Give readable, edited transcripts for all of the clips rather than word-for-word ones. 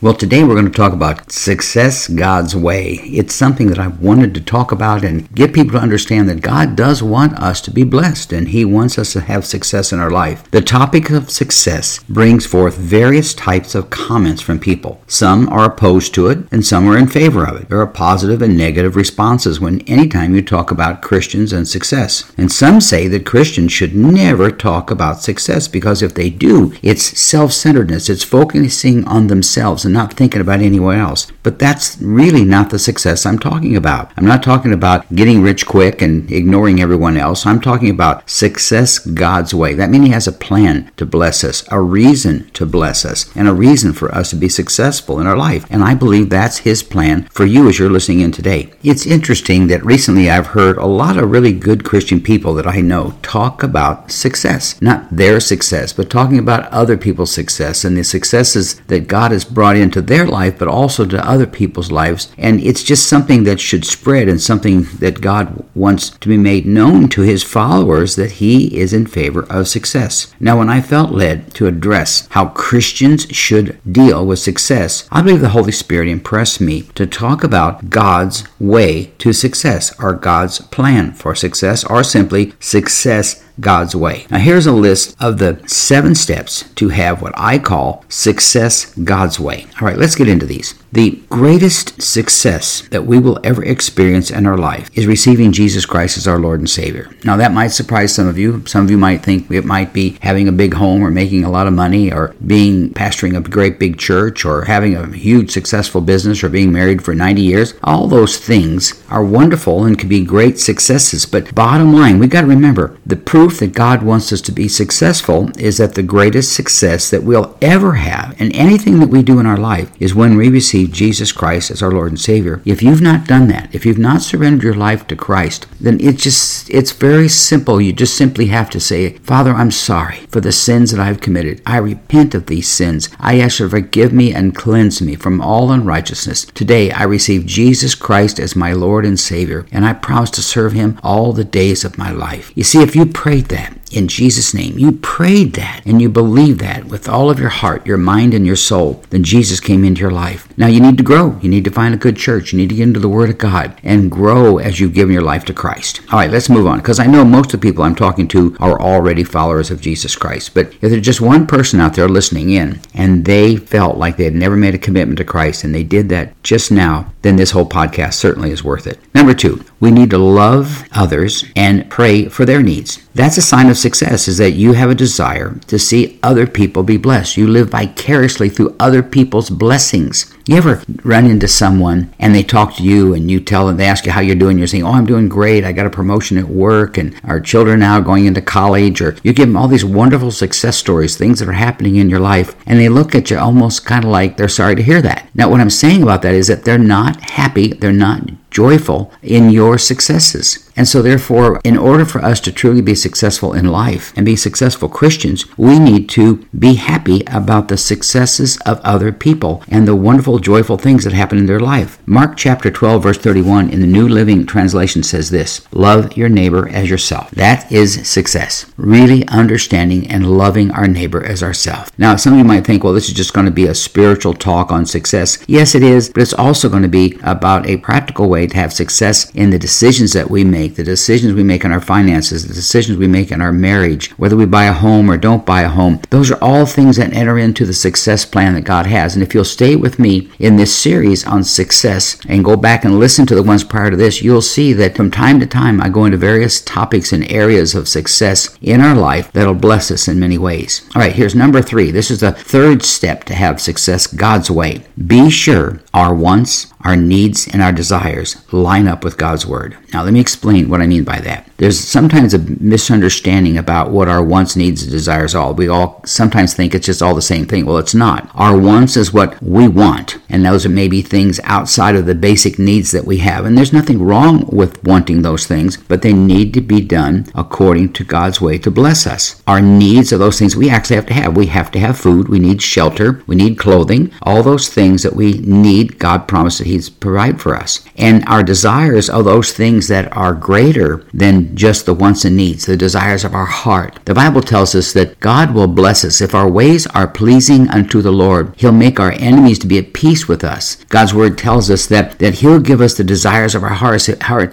Well, today we're going to talk about success, God's way. It's something that I've wanted to talk about and get people to understand that God does want us to be blessed and He wants us to have success in our life. The topic of success brings forth various types of comments from people. Some are opposed to it and some are in favor of it. There are positive and negative responses when anytime you talk about Christians and success. And some say that Christians should never talk about success because if they do, it's self-centeredness. It's focusing on themselves and not thinking about anyone else. But that's really not the success I'm talking about. I'm not talking about getting rich quick and ignoring everyone else. I'm talking about success God's way. That means He has a plan to bless us, a reason to bless us, and a reason for us to be successful in our life. And I believe that's His plan for you as you're listening in today. It's interesting that recently I've heard a lot of really good Christian people that I know talk about success. Not their success, but talking about other people's success and the successes that God has brought in into their life, but also to other people's lives. And it's just something that should spread and something that God wants to be made known to His followers that He is in favor of success. Now, when I felt led to address how Christians should deal with success, I believe the Holy Spirit impressed me to talk about God's way to success, or God's plan for success, or simply success God's way. Now, here's a list of the 7 steps to have what I call success God's way. All right, let's get into these. The greatest success that we will ever experience in our life is receiving Jesus Christ as our Lord and Savior. Now, that might surprise some of you. Some of you might think it might be having a big home or making a lot of money or pastoring a great big church or having a huge successful business or being married for 90 years. All those things are wonderful and can be great successes. But bottom line, we've got to remember, the proof that God wants us to be successful is that the greatest success that we'll ever have in anything that we do in our life is when we receive Jesus Christ as our Lord and Savior. If you've not done that, if you've not surrendered your life to Christ, then it's very simple. You just simply have to say, Father, I'm sorry for the sins that I've committed. I repent of these sins. I ask You to forgive me and cleanse me from all unrighteousness. Today, I receive Jesus Christ as my Lord and Savior, and I promise to serve Him all the days of my life. You see, if you prayed that, in Jesus' name, you prayed that and you believe that with all of your heart, your mind, and your soul, then Jesus came into your life. Now you need to grow. You need to find a good church. You need to get into the Word of God and grow as you've given your life to Christ. All right, let's move on because I know most of the people I'm talking to are already followers of Jesus Christ. But if there's just one person out there listening in and they felt like they had never made a commitment to Christ and they did that just now, then this whole podcast certainly is worth it. Number 2, we need to love others and pray for their needs. That's a sign of success is that you have a desire to see other people be blessed. You live vicariously through other people's blessings. You ever run into someone and they talk to you and you tell them, they ask you how you're doing, you're saying, oh, I'm doing great, I got a promotion at work and our children now going into college, or you give them all these wonderful success stories, things that are happening in your life, and they look at you almost kind of like they're sorry to hear that. Now, what I'm saying about that is that they're not happy, they're not joyful in your successes. And so therefore, in order for us to truly be successful in life and be successful Christians, we need to be happy about the successes of other people and the wonderful, joyful things that happen in their life. Mark chapter 12, verse 31 in the New Living Translation says this, "Love your neighbor as yourself." That is success. Really understanding and loving our neighbor as ourselves. Now, some of you might think, well, this is just going to be a spiritual talk on success. Yes, it is, but it's also going to be about a practical way to have success in the decisions that we make. The decisions we make in our finances, the decisions we make in our marriage, whether we buy a home or don't buy a home, those are all things that enter into the success plan that God has. And if you'll stay with me in this series on success and go back and listen to the ones prior to this, you'll see that from time to time I go into various topics and areas of success in our life that'll bless us in many ways. All right, here's number 3. This is the third step to have success God's way. Be sure our wants, our needs, and our desires line up with God's Word. Now, let me explain what I mean by that. There's sometimes a misunderstanding about what our wants, needs, and desires are. We all sometimes think it's just all the same thing. Well, it's not. Our wants is what we want, and those may be things outside of the basic needs that we have. And there's nothing wrong with wanting those things, but they need to be done according to God's way to bless us. Our needs are those things we actually have to have. We have to have food. We need shelter. We need clothing. All those things that we need, God promised that He's provided for us. And our desires are those things that are greater than just the wants and needs, the desires of our heart. The Bible tells us that God will bless us. If our ways are pleasing unto the Lord, He'll make our enemies to be at peace with us. God's Word tells us that He'll give us the desires of our heart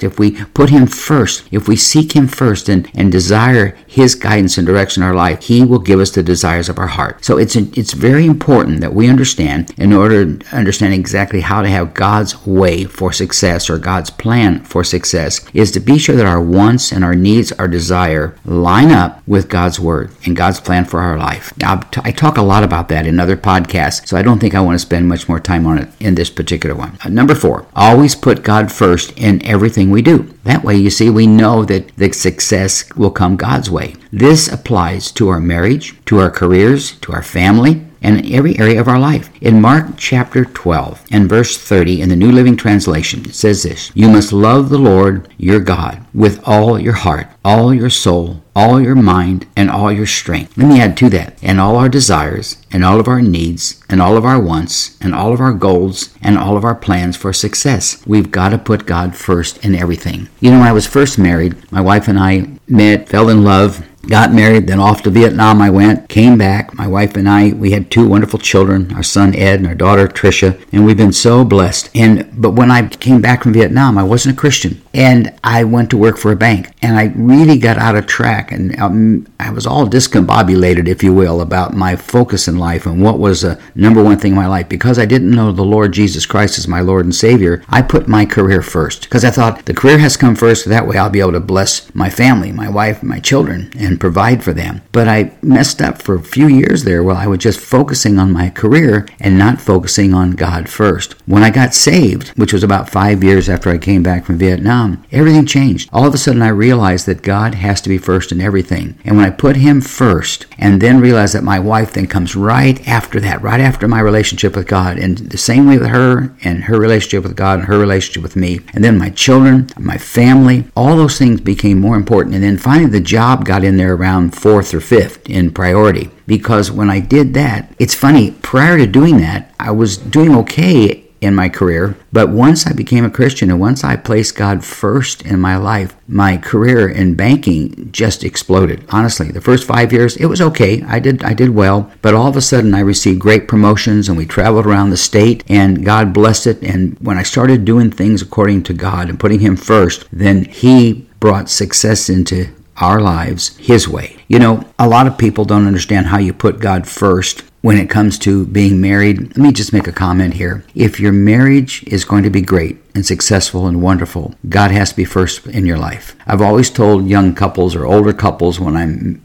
if we put Him first, if we seek Him first and desire His guidance and direction in our life. He will give us the desires of our heart. So it's very important that we understand, in order to understand exactly how to have God's way for success or God's plan for success, is to be sure that our wants and our needs, our desire, line up with God's Word and God's plan for our life. Now, I talk a lot about that in other podcasts, so I don't think I want to spend much more time on it in this particular one. Number 4, always put God first in everything we do. That way, you see, we know that the success will come God's way. This applies to our marriage, to our careers, to our family, and in every area of our life. In Mark chapter 12 and verse 30 in the New Living Translation, it says this, "You must love the Lord your God with all your heart, all your soul, all your mind, and all your strength." Let me add to that, and all our desires, and all of our needs, and all of our wants, and all of our goals, and all of our plans for success. We've got to put God first in everything. You know, when I was first married, my wife and I met, fell in love, got married, then off to Vietnam I went, came back. My wife and I, we had 2 wonderful children, our son Ed and our daughter Tricia, and we've been so blessed. But when I came back from Vietnam, I wasn't a Christian, and I went to work for a bank, and I really got out of track, and I was all discombobulated, if you will, about my focus in life and what was the number one thing in my life. Because I didn't know the Lord Jesus Christ as my Lord and Savior, I put my career first, because I thought the career has come first, that way I'll be able to bless my family, my wife, my children, and provide for them. But I messed up for a few years there while I was just focusing on my career and not focusing on God first. When I got saved, which was about 5 years after I came back from Vietnam, everything changed. All of a sudden I realized that God has to be first in everything. And when I put Him first and then realized that my wife then comes right after that, right after my relationship with God, and the same way with her and her relationship with God and her relationship with me, and then my children, my family, all those things became more important. And then finally the job got in there around 4th or 5th in priority. Because when I did that, it's funny, prior to doing that, I was doing okay in my career, but once I became a Christian and once I placed God first in my life, my career in banking just exploded. Honestly, the first 5 years, it was okay. I did well, but all of a sudden I received great promotions and we traveled around the state and God blessed it. And when I started doing things according to God and putting Him first, then He brought success into our lives His way. You know, a lot of people don't understand how you put God first when it comes to being married. Let me just make a comment here. If your marriage is going to be great and successful and wonderful, God has to be first in your life. I've always told young couples or older couples when I'm,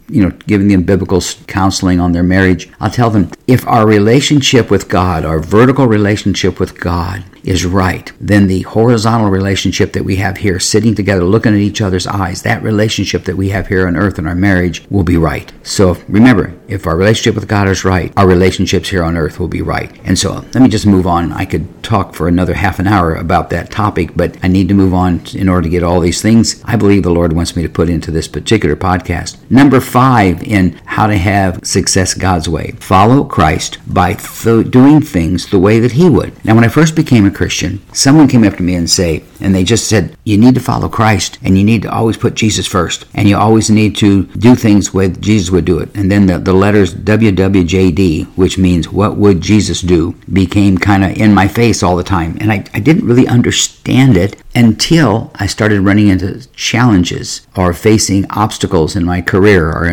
giving them biblical counseling on their marriage, I'll tell them, if our relationship with God, our vertical relationship with God is right, then the horizontal relationship that we have here, sitting together, looking at each other's eyes, that relationship that we have here on earth in our marriage will be right. So remember, if our relationship with God is right, our relationships here on earth will be right. And so let me just move on. I could talk for another half an hour about that. that topic, but I need to move on in order to get all these things I believe the Lord wants me to put into this particular podcast. Number 5 in how to have success God's way. Follow Christ by doing things the way that He would. Now, when I first became a Christian, someone came up to me and they just said, you need to follow Christ and you need to always put Jesus first and you always need to do things the way Jesus would do it. And then the letters WWJD, which means what would Jesus do, became kind of in my face all the time. And I didn't really understand it until I started running into challenges or facing obstacles in my career or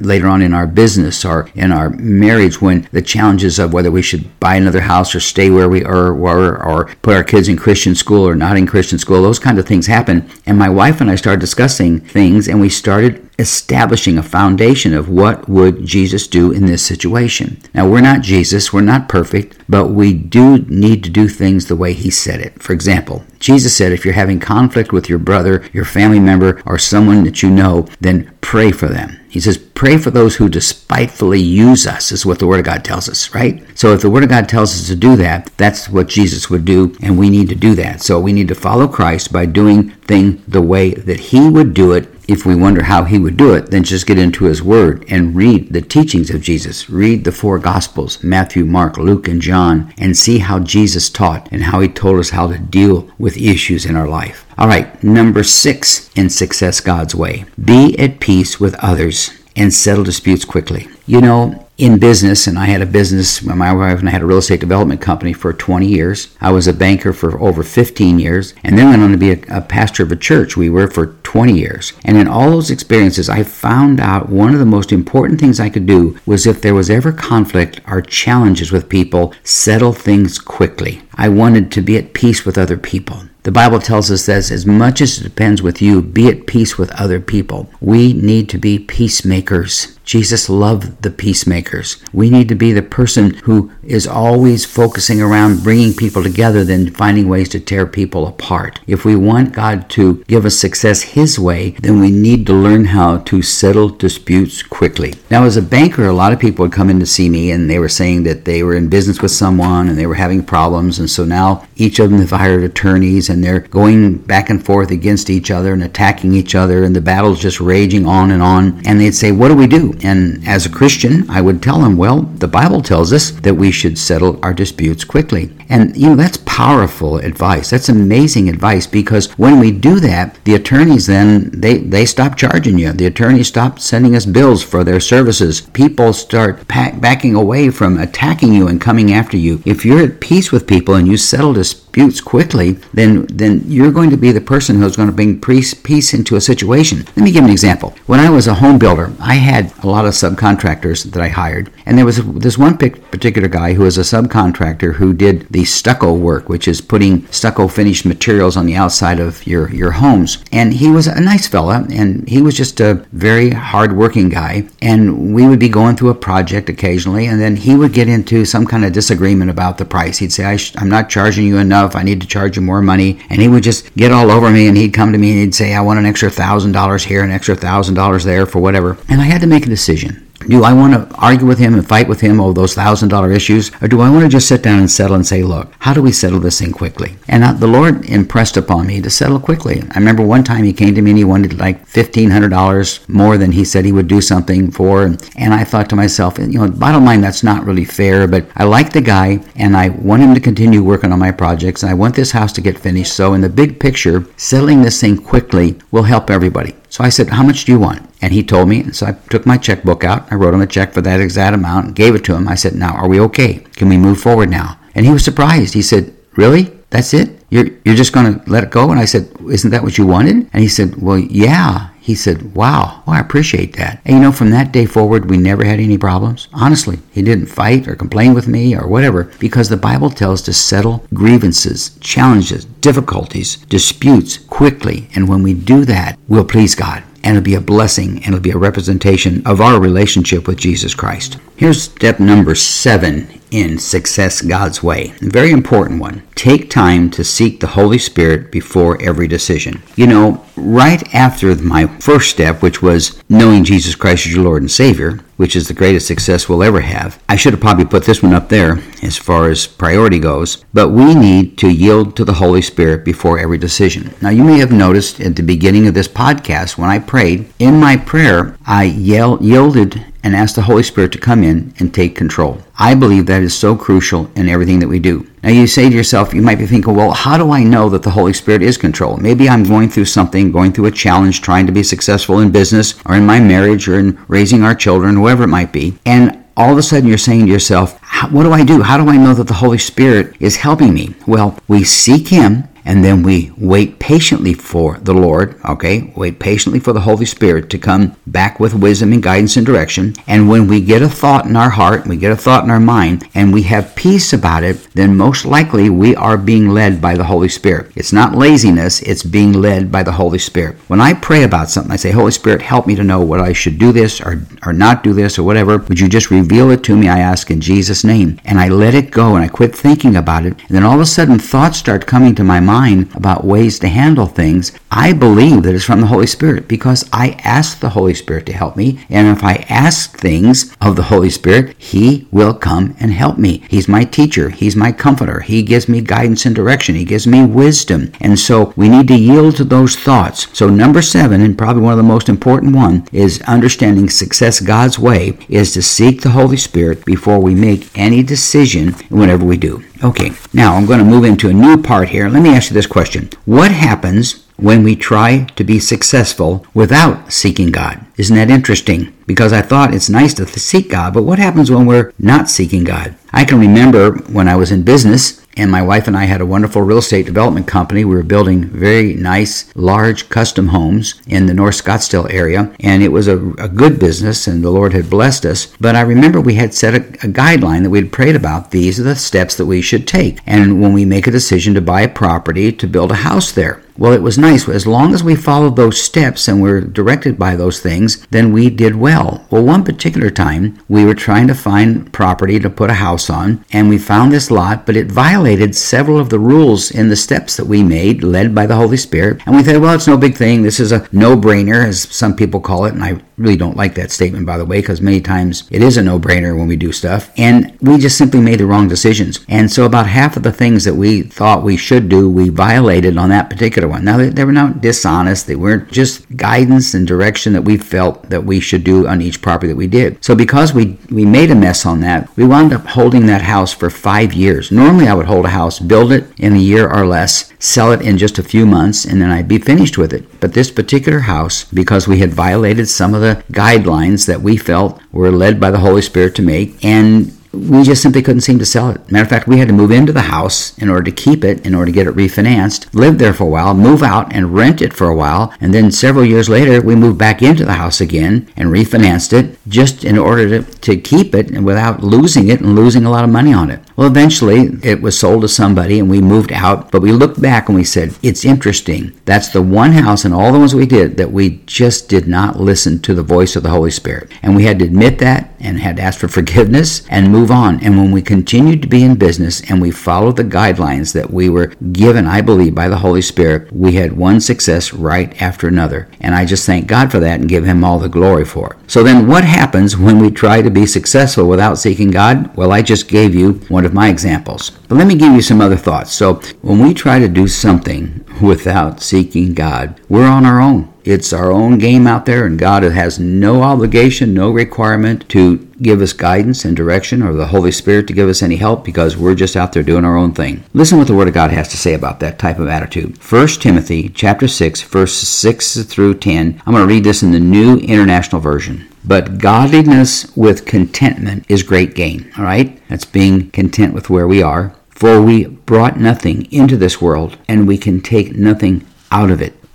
later on in our business or in our marriage, when the challenges of whether we should buy another house or stay where we were or put our kids in Christian school or not in Christian school, those kind of things happen. And my wife and I started discussing things, and we started establishing a foundation of what would Jesus do in this situation. Now, we're not Jesus, we're not perfect, but we do need to do things the way He said it. For example, Jesus said if you're having conflict with your brother, your family member, or someone that you know, then pray for them. He says, pray for those who despitefully use us, is what the Word of God tells us, right? So if the Word of God tells us to do that, that's what Jesus would do, and we need to do that. So we need to follow Christ by doing things the way that He would do it. If we wonder how He would do it, then just get into His Word and read the teachings of Jesus. Read the 4 Gospels, Matthew, Mark, Luke, and John, and see how Jesus taught and how He told us how to deal with issues in our life. All right, number 6 in success God's way. Be at peace with others and settle disputes quickly. You know, in business, and I had a business, my wife and I had a real estate development company for 20 years. I was a banker for over 15 years, and then went on to be a pastor of a church. We were for 20 years. And in all those experiences, I found out one of the most important things I could do was, if there was ever conflict or challenges with people, settle things quickly. I wanted to be at peace with other people. The Bible tells us that as much as it depends with you, be at peace with other people. We need to be peacemakers. Jesus loved the peacemakers. We need to be the person who is always focusing around bringing people together than finding ways to tear people apart. If we want God to give us success His way, then we need to learn how to settle disputes quickly. Now, as a banker, a lot of people would come in to see me, and they were saying that they were in business with someone and they were having problems, and so now each of them have hired attorneys and they're going back and forth against each other and attacking each other, and the battle's just raging on. And they'd say, what do we do? And as a Christian, I would tell them, well, the Bible tells us that we should settle our disputes quickly. And, you know, that's powerful advice. That's amazing advice, because when we do that, the attorneys then, they stop charging you. The attorneys stop sending us bills for their services. People start backing away from attacking you and coming after you. If you're at peace with people and you settle disputes quickly, then you're going to be the person who's going to bring peace into a situation. Let me give an example. When I was a home builder, I had a lot of subcontractors that I hired, and there was this one particular guy who was a subcontractor who did the stucco work, which is putting stucco finished materials on the outside of your homes. And he was a nice fella, and he was just a very hard-working guy, and we would be going through a project occasionally, and then he would get into some kind of disagreement about the price. He'd say, I'm not charging you enough, I need to charge you more money, and he would just get all over me, and he'd come to me and he'd say, I want an extra $1,000 here, an extra $1,000 there for whatever. And I had to make a decision. Do I want to argue with him and fight with him over those $1,000 issues? Or do I want to just sit down and settle and say, look, how do we settle this thing quickly? And the Lord impressed upon me to settle quickly. I remember one time he came to me and he wanted like $1,500 more than he said he would do something for. And I thought to myself, you know, bottom line, that's not really fair, but I like the guy and I want him to continue working on my projects. And I want this house to get finished. So in the big picture, settling this thing quickly will help everybody. So I said, how much do you want? And he told me, and so I took my checkbook out, I wrote him a check for that exact amount, and gave it to him. I said, now, are we okay? Can we move forward now? And he was surprised. He said, really? That's it? You're just going to let it go? And I said, isn't that what you wanted? And he said, well, yeah. He said, wow, well, I appreciate that. And you know, from that day forward, we never had any problems. Honestly, he didn't fight or complain with me or whatever, because the Bible tells to settle grievances, challenges, difficulties, disputes quickly. And when we do that, we'll please God. And it'll be a blessing, and it'll be a representation of our relationship with Jesus Christ. Here's step number 7 in Success God's Way. A very important one. Take time to seek the Holy Spirit before every decision. You know, right after my first step, which was knowing Jesus Christ as your Lord and Savior, which is the greatest success we'll ever have, I should have probably put this one up there as far as priority goes, but we need to yield to the Holy Spirit before every decision. Now, you may have noticed at the beginning of this podcast, when I prayed, in my prayer, I yielded and asked the Holy Spirit to come in and take control. I believe that is so crucial in everything that we do. Now, you say to yourself, you might be thinking, well, how do I know that the Holy Spirit is control? Maybe I'm going through something, going through a challenge, trying to be successful in business or in my marriage or in raising our children, whoever it might be. And all of a sudden you're saying to yourself, what do I do? How do I know that the Holy Spirit is helping me? Well, we seek Him. And then we wait patiently for the Lord, okay? Wait patiently for the Holy Spirit to come back with wisdom and guidance and direction. And when we get a thought in our heart, we get a thought in our mind, and we have peace about it, then most likely we are being led by the Holy Spirit. It's not laziness, it's being led by the Holy Spirit. When I pray about something, I say, Holy Spirit, help me to know what I should do this or not do this or whatever. Would you just reveal it to me, I ask in Jesus' name. And I let it go and I quit thinking about it. And then all of a sudden thoughts start coming to my mind about ways to handle things. I believe that it's from the Holy Spirit because I ask the Holy Spirit to help me, and if I ask things of the Holy Spirit, He will come and help me. He's my teacher. He's my comforter. He gives me guidance and direction. He gives me wisdom, and so we need to yield to those thoughts. So number 7, and probably one of the most important one, is understanding success God's way is to seek the Holy Spirit before we make any decision whenever we do. Okay, now I'm going to move into a new part here. Let me ask you this question. What happens when we try to be successful without seeking God? Isn't that interesting? Because I thought it's nice to seek God, but what happens when we're not seeking God? I can remember when I was in business, and my wife and I had a wonderful real estate development company. We were building very nice, large custom homes in the North Scottsdale area, and it was a good business, and the Lord had blessed us. But I remember we had set a guideline that we had prayed about. These are the steps that we should take, and when we make a decision to buy a property, to build a house there. Well, it was nice. As long as we followed those steps and were directed by those things, then we did well. Well, one particular time, we were trying to find property to put a house on, and we found this lot, but it violated several of the rules in the steps that we made, led by the Holy Spirit. And we thought, well, it's no big thing. This is a no-brainer, as some people call it, and I really don't like that statement, by the way, because many times it is a no-brainer when we do stuff, and we just simply made the wrong decisions. And so about half of the things that we thought we should do, we violated on that particular one. Now, they were not dishonest. They weren't, just guidance and direction that we felt that we should do on each property that we did. So because we made a mess on that, we wound up holding that house for 5 years. Normally, I would hold a house, build it in a year or less, sell it in just a few months, and then I'd be finished with it. But this particular house, because we had violated some of the guidelines that we felt were led by the Holy Spirit to make, and we just simply couldn't seem to sell it. Matter of fact, we had to move into the house in order to keep it, in order to get it refinanced, live there for a while, move out and rent it for a while, and then several years later, we moved back into the house again and refinanced it just in order to keep it and without losing it and losing a lot of money on it. Well, eventually, it was sold to somebody and we moved out, but we looked back and we said, it's interesting. That's the one house in all the ones we did that we just did not listen to the voice of the Holy Spirit. And we had to admit that and had to ask for forgiveness and move on. And when we continued to be in business and we followed the guidelines that we were given, I believe, by the Holy Spirit, we had one success right after another. And I just thank God for that and give Him all the glory for it. So then what happens when we try to be successful without seeking God? Well, I just gave you one of my examples. But let me give you some other thoughts. So when we try to do something without seeking God, we're on our own. It's our own game out there, and God has no obligation, no requirement to give us guidance and direction or the Holy Spirit to give us any help because we're just out there doing our own thing. Listen what the Word of God has to say about that type of attitude. 1 Timothy chapter 6, verse 6 through 10. I'm going to read this in the New International Version. But godliness with contentment is great gain. All right? That's being content with where we are. For we brought nothing into this world, and we can take nothing out of it.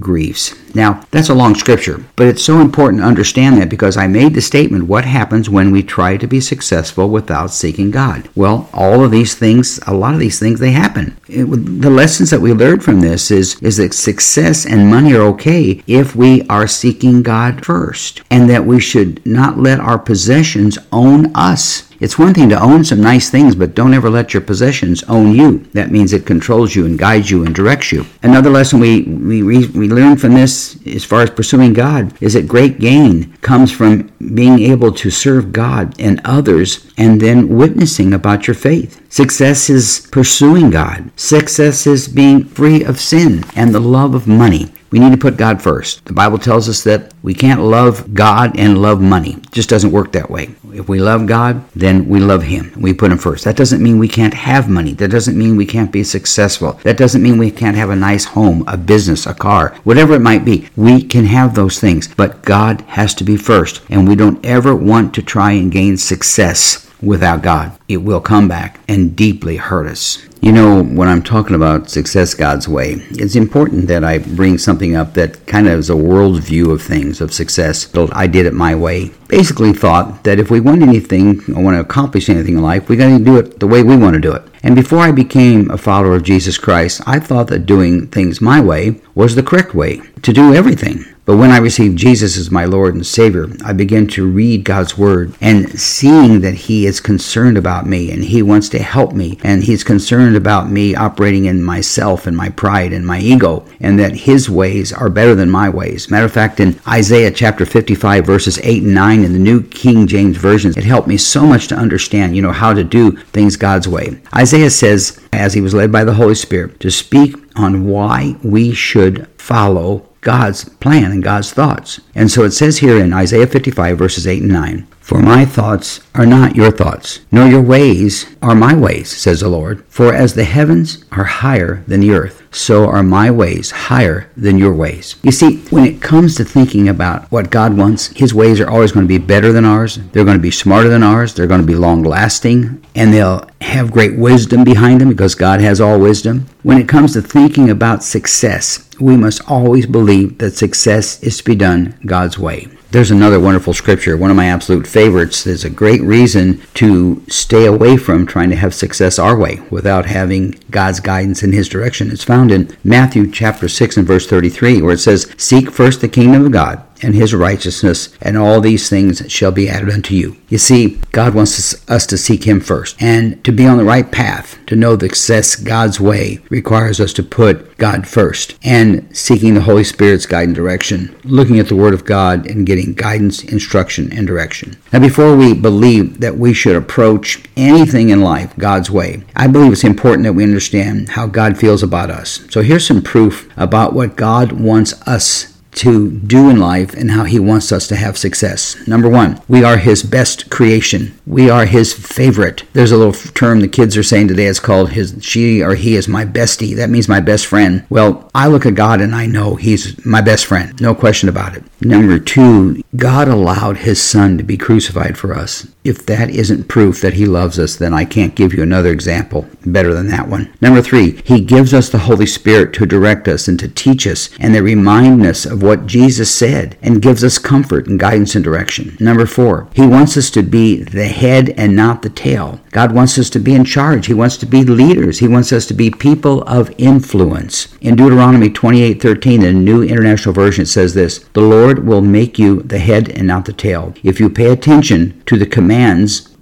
griefs. Now, that's a long scripture, but it's so important to understand that because I made the statement, what happens when we try to be successful without seeking God? Well, all of these things, a lot of these things, they happen. The lessons that we learned from this is that success and money are okay if we are seeking God first, and that we should not let our possessions own us. It's one thing to own some nice things, but don't ever let your possessions own you. That means it controls you and guides you and directs you. Another lesson we learn from this as far as pursuing God is that great gain comes from being able to serve God and others and then witnessing about your faith. Success is pursuing God. Success is being free of sin and the love of money. We need to put God first. The Bible tells us that we can't love God and love money. It just doesn't work that way. If we love God, then we love Him. We put Him first. That doesn't mean we can't have money. That doesn't mean we can't be successful. That doesn't mean we can't have a nice home, a business, a car, whatever it might be. We can have those things, but God has to be first. And we don't ever want to try and gain success without God. It will come back and deeply hurt us. You know, when I'm talking about success God's way, it's important that I bring something up that kind of is a world view of things, of success. I did it my way. Basically thought that if we want anything or want to accomplish anything in life, we got to do it the way we want to do it. And before I became a follower of Jesus Christ, I thought that doing things my way was the correct way to do everything. But when I received Jesus as my Lord and Savior, I began to read God's Word and seeing that He is concerned about me and He wants to help me and He's concerned about me operating in myself and my pride and my ego and that His ways are better than my ways. Matter of fact, in Isaiah chapter 55 verses 8 and 9 in the New King James Version, it helped me so much to understand, how to do things God's way. Isaiah says, as he was led by the Holy Spirit, to speak on why we should follow God's plan and God's thoughts. And so it says here in Isaiah 55 verses 8 and 9, "For my thoughts are not your thoughts, nor your ways are my ways, says the Lord. For as the heavens are higher than the earth, so are my ways higher than your ways." You see, when it comes to thinking about what God wants, His ways are always going to be better than ours. They're going to be smarter than ours. They're going to be long-lasting, and they'll have great wisdom behind them because God has all wisdom. When it comes to thinking about success, we must always believe that success is to be done God's way. There's another wonderful scripture, one of my absolute favorites. There's a great reason to stay away from trying to have success our way without having God's guidance and His direction. It's found in Matthew chapter 6 and verse 33, where it says, "Seek first the kingdom of God and His righteousness, and all these things shall be added unto you." You see, God wants us to seek Him first. And to be on the right path, to know the success God's way, requires us to put God first. And seeking the Holy Spirit's guide and direction, looking at the Word of God and getting guidance, instruction, and direction. Now, before we believe that we should approach anything in life God's way, I believe it's important that we understand how God feels about us. So here's some proof about what God wants us to do in life and how He wants us to have success. Number one, we are His best creation. We are His favorite. There's a little term the kids are saying today. It's called she or he is my bestie. That means my best friend. Well, I look at God and I know He's my best friend. No question about it. Number two, God allowed His Son to be crucified for us. If that isn't proof that He loves us, then I can't give you another example better than that one. Number three, He gives us the Holy Spirit to direct us and to teach us and to remind us of what Jesus said and gives us comfort and guidance and direction. Number four, He wants us to be the head and not the tail. God wants us to be in charge. He wants to be leaders. He wants us to be people of influence. In Deuteronomy 28:13, in the New International Version, it says this, "The Lord will make you the head and not the tail. If you pay attention to the commands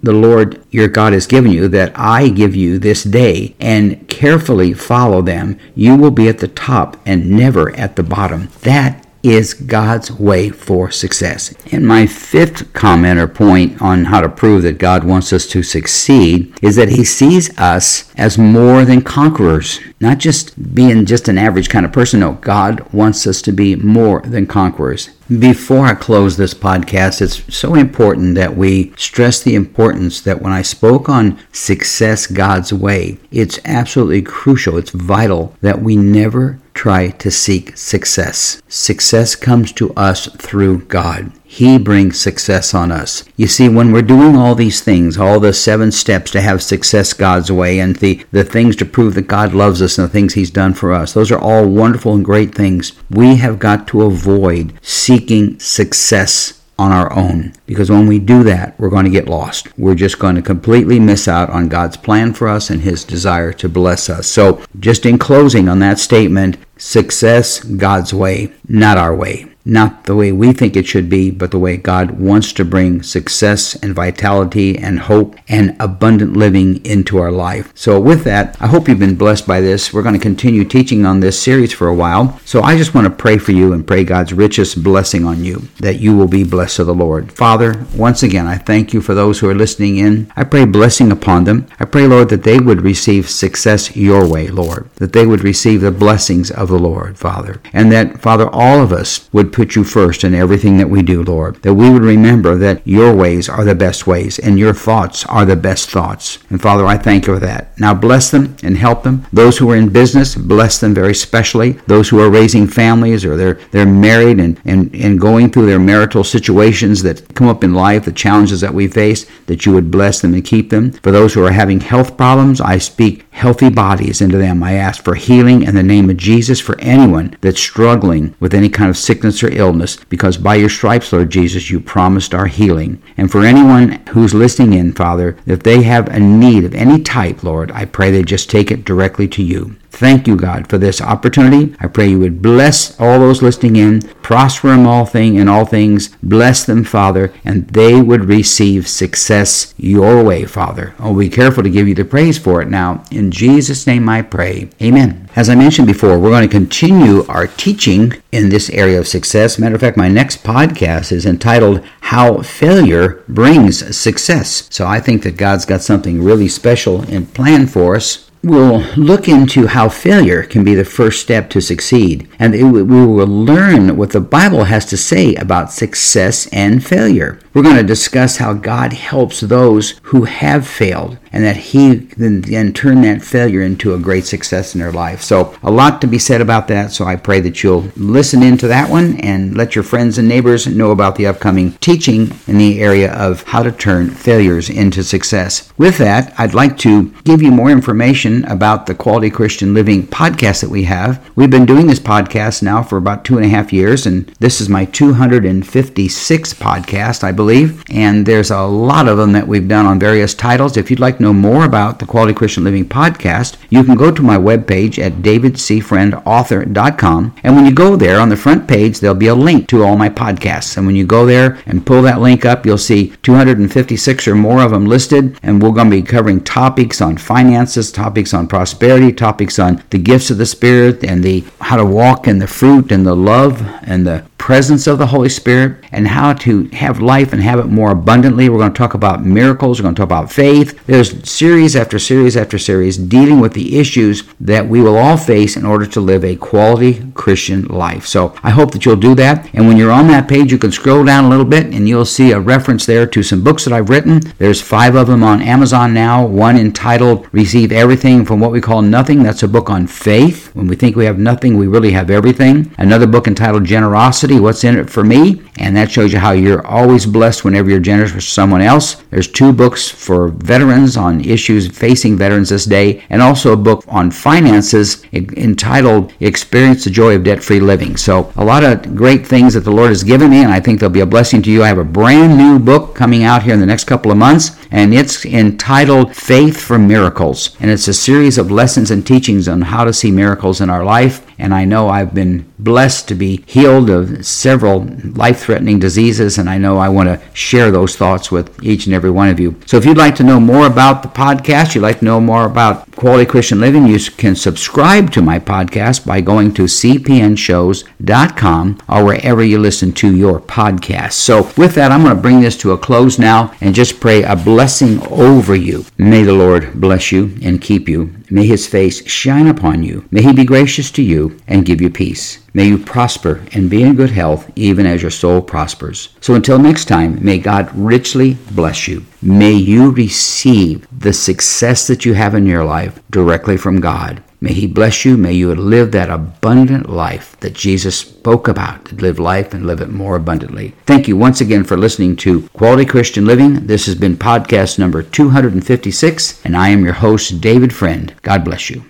the Lord your God has given you, that I give you this day, and carefully follow them, you will be at the top and never at the bottom." That is God's way for success. And my fifth comment or point on how to prove that God wants us to succeed is that He sees us as more than conquerors. Not just being just an average kind of person. No, God wants us to be more than conquerors. Before I close this podcast, it's so important that we stress the importance that when I spoke on success God's way, it's absolutely crucial, it's vital that we never try to seek success. Success comes to us through God. He brings success on us. You see, when we're doing all these things, all the 7 steps to have success God's way, and the things to prove that God loves us and the things He's done for us, those are all wonderful and great things. We have got to avoid seeking success on our own, because when we do that, we're going to get lost. We're just going to completely miss out on God's plan for us and His desire to bless us. So just in closing on that statement, success God's way, not our way. Not the way we think it should be, but the way God wants to bring success and vitality and hope and abundant living into our life. So with that, I hope you've been blessed by this. We're going to continue teaching on this series for a while. So I just want to pray for you and pray God's richest blessing on you, that you will be blessed of the Lord. Father, once again, I thank you for those who are listening in. I pray blessing upon them. I pray, Lord, that they would receive success your way, Lord, that they would receive the blessings of the Lord, Father, and that, Father, all of us would put you first in everything that we do, Lord, that we would remember that your ways are the best ways and your thoughts are the best thoughts. And Father, I thank you for that. Now bless them and help them. Those who are in business, bless them very specially. Those who are raising families, or they're married and going through their marital situations that come up in life, the challenges that we face, that you would bless them and keep them. For those who are having health problems, I speak healthy bodies into them. I ask for healing in the name of Jesus for anyone that's struggling with any kind of sickness or illness, because by your stripes, Lord Jesus, you promised our healing. And for anyone who's listening in, Father, if they have a need of any type, Lord, I pray they just take it directly to you. Thank you, God, for this opportunity. I pray you would bless all those listening in, prosper them in all things, bless them, Father, and they would receive success your way, Father. Oh, be careful to give you the praise for it now. In Jesus' name I pray. Amen. As I mentioned before, we're going to continue our teaching in this area of success. Matter of fact, my next podcast is entitled How Failure Brings Success. So I think that God's got something really special in plan for us. We'll look into how failure can be the first step to succeed, and we will learn what the Bible has to say about success and failure. We're going to discuss how God helps those who have failed, and that He then turn that failure into a great success in their life. So a lot to be said about that, so I pray that you'll listen into that one and let your friends and neighbors know about the upcoming teaching in the area of how to turn failures into success. With that, I'd like to give you more information about the Quality Christian Living podcast that we have. We've been doing this podcast now for about 2.5 years, and this is my 256th podcast, I believe, and there's a lot of them that we've done on various titles. If you'd like to know more about the Quality Christian Living podcast, you can go to my webpage at davidcfriendauthor.com, and when you go there, on the front page, there'll be a link to all my podcasts, and when you go there and pull that link up, you'll see 256 or more of them listed, and we're going to be covering topics on finances, topics on prosperity, topics on the gifts of the Spirit, and the how to walk in the fruit and the love and the presence of the Holy Spirit, and how to have life and have it more abundantly. We're going to talk about miracles. We're going to talk about faith. There's series after series after series dealing with the issues that we will all face in order to live a quality Christian life. So I hope that you'll do that. And when you're on that page, you can scroll down a little bit and you'll see a reference there to some books that I've written. There's 5 of them on Amazon now. One entitled Receive Everything from What We Call Nothing. That's a book on faith. When we think we have nothing, we really have everything. Another book entitled Generosity, What's in It for Me? And that shows you how you're always blessed whenever you're generous for someone else. There's 2 books for veterans on issues facing veterans this day, and also a book on finances entitled Experience the Joy of Debt-Free Living. So a lot of great things that the Lord has given me, and I think they'll be a blessing to you. I have a brand new book coming out here in the next couple of months, and it's entitled Faith for Miracles. And it's a series of lessons and teachings on how to see miracles in our life. And I know I've been blessed to be healed of several life-threatening diseases, and I know I want to share those thoughts with each and every one of you. So if you'd like to know more about the podcast, you'd like to know more about Quality Christian Living, you can subscribe to my podcast by going to cpnshows.com or wherever you listen to your podcast. So with that, I'm going to bring this to a close now and just pray a blessing over you. May the Lord bless you and keep you. May His face shine upon you. May He be gracious to you and give you peace. May you prosper and be in good health, even as your soul prospers. So until next time, may God richly bless you. May you receive the success that you have in your life directly from God. May He bless you. May you live that abundant life that Jesus spoke about, to live life and live it more abundantly. Thank you once again for listening to Quality Christian Living. This has been podcast number 256, and I am your host, David Friend. God bless you.